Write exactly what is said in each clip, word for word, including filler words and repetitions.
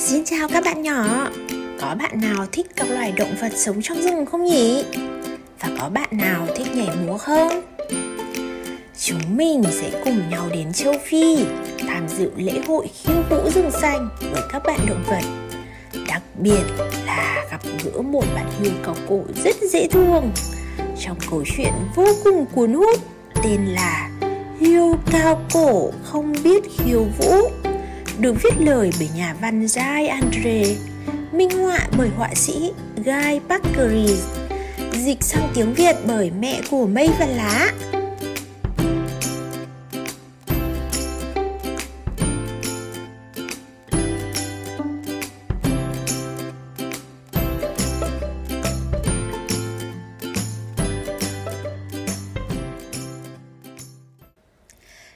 Xin chào các bạn nhỏ. Có bạn nào thích các loài động vật sống trong rừng không nhỉ? Và có bạn nào thích nhảy múa không? Chúng mình sẽ cùng nhau đến châu Phi tham dự lễ hội khiêu vũ rừng xanh với các bạn động vật. Đặc biệt là gặp gỡ một bạn hươu có cổ rất dễ thương trong câu chuyện vô cùng cuốn hút tên là Hươu Cao Cổ Không Biết Khiêu Vũ, được viết lời bởi nhà văn Giles Andreae, minh họa bởi họa sĩ Guy Parker Rees, dịch sang tiếng Việt bởi mẹ của Mây và Lá.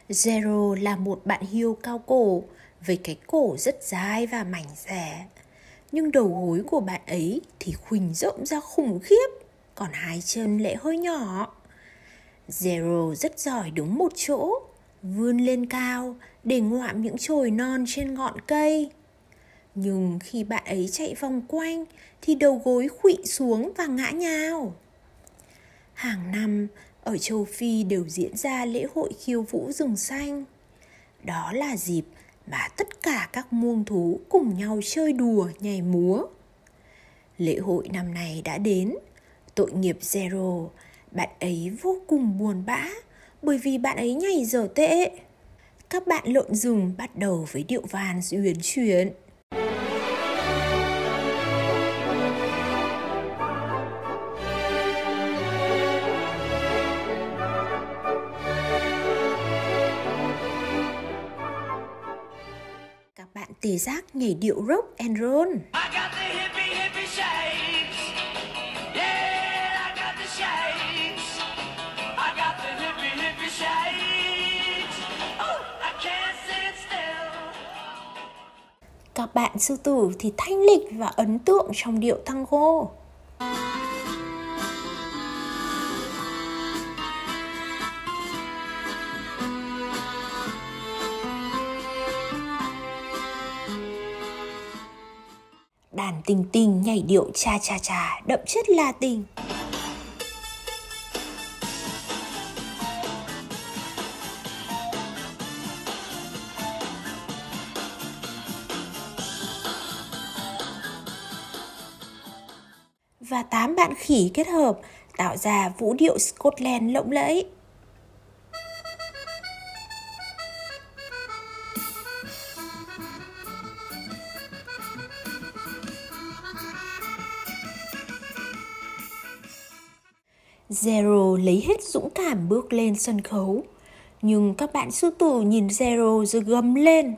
Zero là một bạn hươu cao cổ với cái cổ rất dài và mảnh dẻ, nhưng đầu gối của bạn ấy thì khuỳnh rộng ra khủng khiếp, còn hai chân lại hơi nhỏ. Zero rất giỏi đứng một chỗ, vươn lên cao để ngoạm những chồi non trên ngọn cây. Nhưng khi bạn ấy chạy vòng quanh thì đầu gối khuỵu xuống và ngã nhào. Hàng năm ở châu Phi đều diễn ra lễ hội khiêu vũ rừng xanh. Đó là dịp mà tất cả các muông thú cùng nhau chơi đùa, nhảy múa. Lễ hội năm nay đã đến. Tội nghiệp Zero, bạn ấy vô cùng buồn bã bởi vì bạn ấy nhảy dở tệ. Các bạn lợn rừng bắt đầu với điệu van uyển chuyển. Tê giác nhảy điệu rock and roll. Hippie, hippie yeah, hippie, hippie oh, các bạn sư tử thì thanh lịch và ấn tượng trong điệu tango. Đàn tình tình nhảy điệu cha cha cha đậm chất Latin. Và tám bạn khỉ kết hợp tạo ra vũ điệu Scotland lộng lẫy. Zero lấy hết dũng cảm bước lên sân khấu, nhưng các bạn sư tử nhìn Zero rồi gầm lên: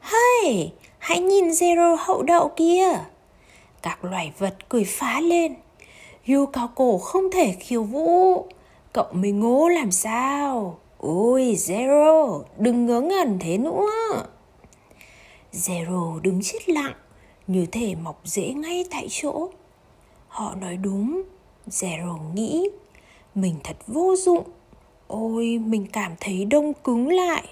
"Hey, hãy nhìn Zero hậu đậu kia!" Các loài vật cười phá lên: "Hươu cao cổ không thể khiêu vũ, cậu mới ngố làm sao? Ôi Zero, đừng ngớ ngẩn thế nữa!" Zero đứng chết lặng, như thể mọc rễ ngay tại chỗ. Họ nói đúng, Zero nghĩ. Mình thật vô dụng. Ôi, mình cảm thấy đông cứng lại.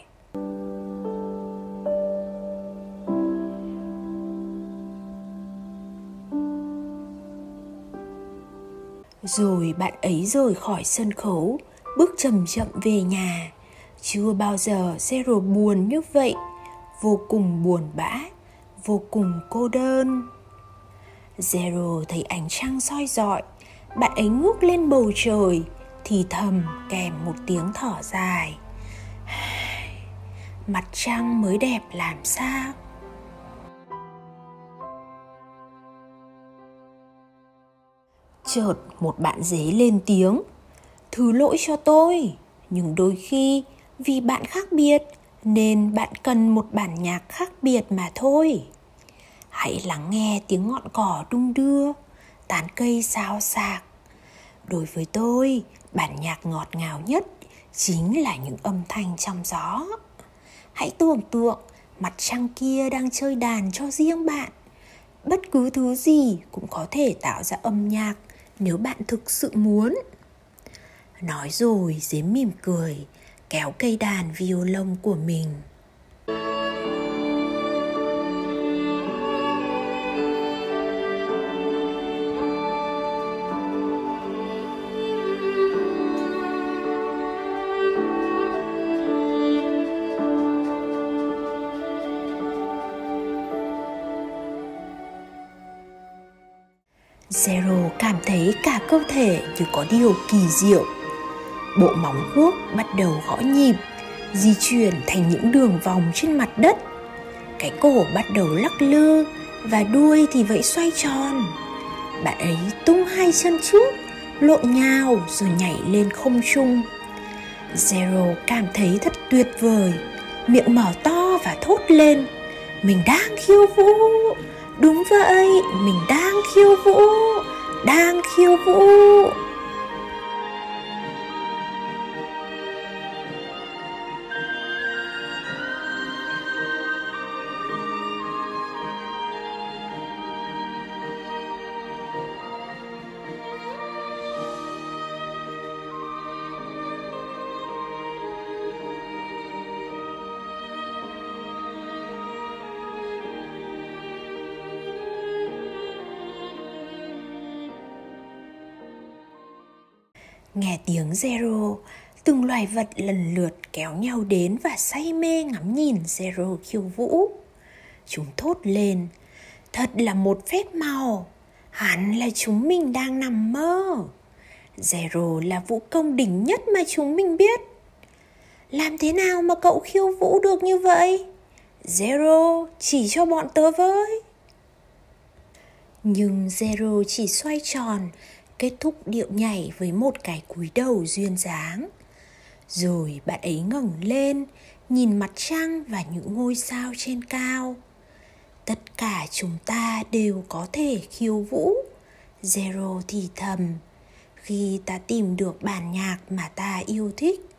Rồi bạn ấy rời khỏi sân khấu, bước chậm chậm về nhà. Chưa bao giờ Zero buồn như vậy. Vô cùng buồn bã, vô cùng cô đơn. Zero thấy ánh trăng soi rọi. Bạn ấy ngước lên bầu trời, thì thầm kèm một tiếng thở dài: "Mặt trăng mới đẹp làm sao?" Chợt một bạn dế lên tiếng: "Thứ lỗi cho tôi, nhưng đôi khi vì bạn khác biệt nên bạn cần một bản nhạc khác biệt mà thôi. Hãy lắng nghe tiếng ngọn cỏ đung đưa, tán cây xao xạc. Đối với tôi, bản nhạc ngọt ngào nhất chính là những âm thanh trong gió. Hãy tưởng tượng mặt trăng kia đang chơi đàn cho riêng bạn. Bất cứ thứ gì cũng có thể tạo ra âm nhạc nếu bạn thực sự muốn." Nói rồi dế mỉm cười, kéo cây đàn violon của mình. Zero cảm thấy cả cơ thể như có điều kỳ diệu. Bộ móng guốc bắt đầu gõ nhịp, di chuyển thành những đường vòng trên mặt đất. Cái cổ bắt đầu lắc lư và đuôi thì vẫy xoay tròn. Bạn ấy tung hai chân trước, lộn nhào rồi nhảy lên không trung. Zero cảm thấy thật tuyệt vời, miệng mở to và thốt lên: "Mình đang khiêu vũ!" Đúng vậy, mình đang khiêu vũ, đang khiêu vũ. Nghe tiếng Zero, từng loài vật lần lượt kéo nhau đến và say mê ngắm nhìn Zero khiêu vũ. Chúng thốt lên: "Thật là một phép màu, hẳn là chúng mình đang nằm mơ. Zero là vũ công đỉnh nhất mà chúng mình biết. Làm thế nào mà cậu khiêu vũ được như vậy? Zero, chỉ cho bọn tớ với." Nhưng Zero chỉ xoay tròn, kết thúc điệu nhảy với một cái cúi đầu duyên dáng. Rồi bạn ấy ngẩng lên, nhìn mặt trăng và những ngôi sao trên cao. "Tất cả chúng ta đều có thể khiêu vũ," Zero thì thầm, "khi ta tìm được bản nhạc mà ta yêu thích."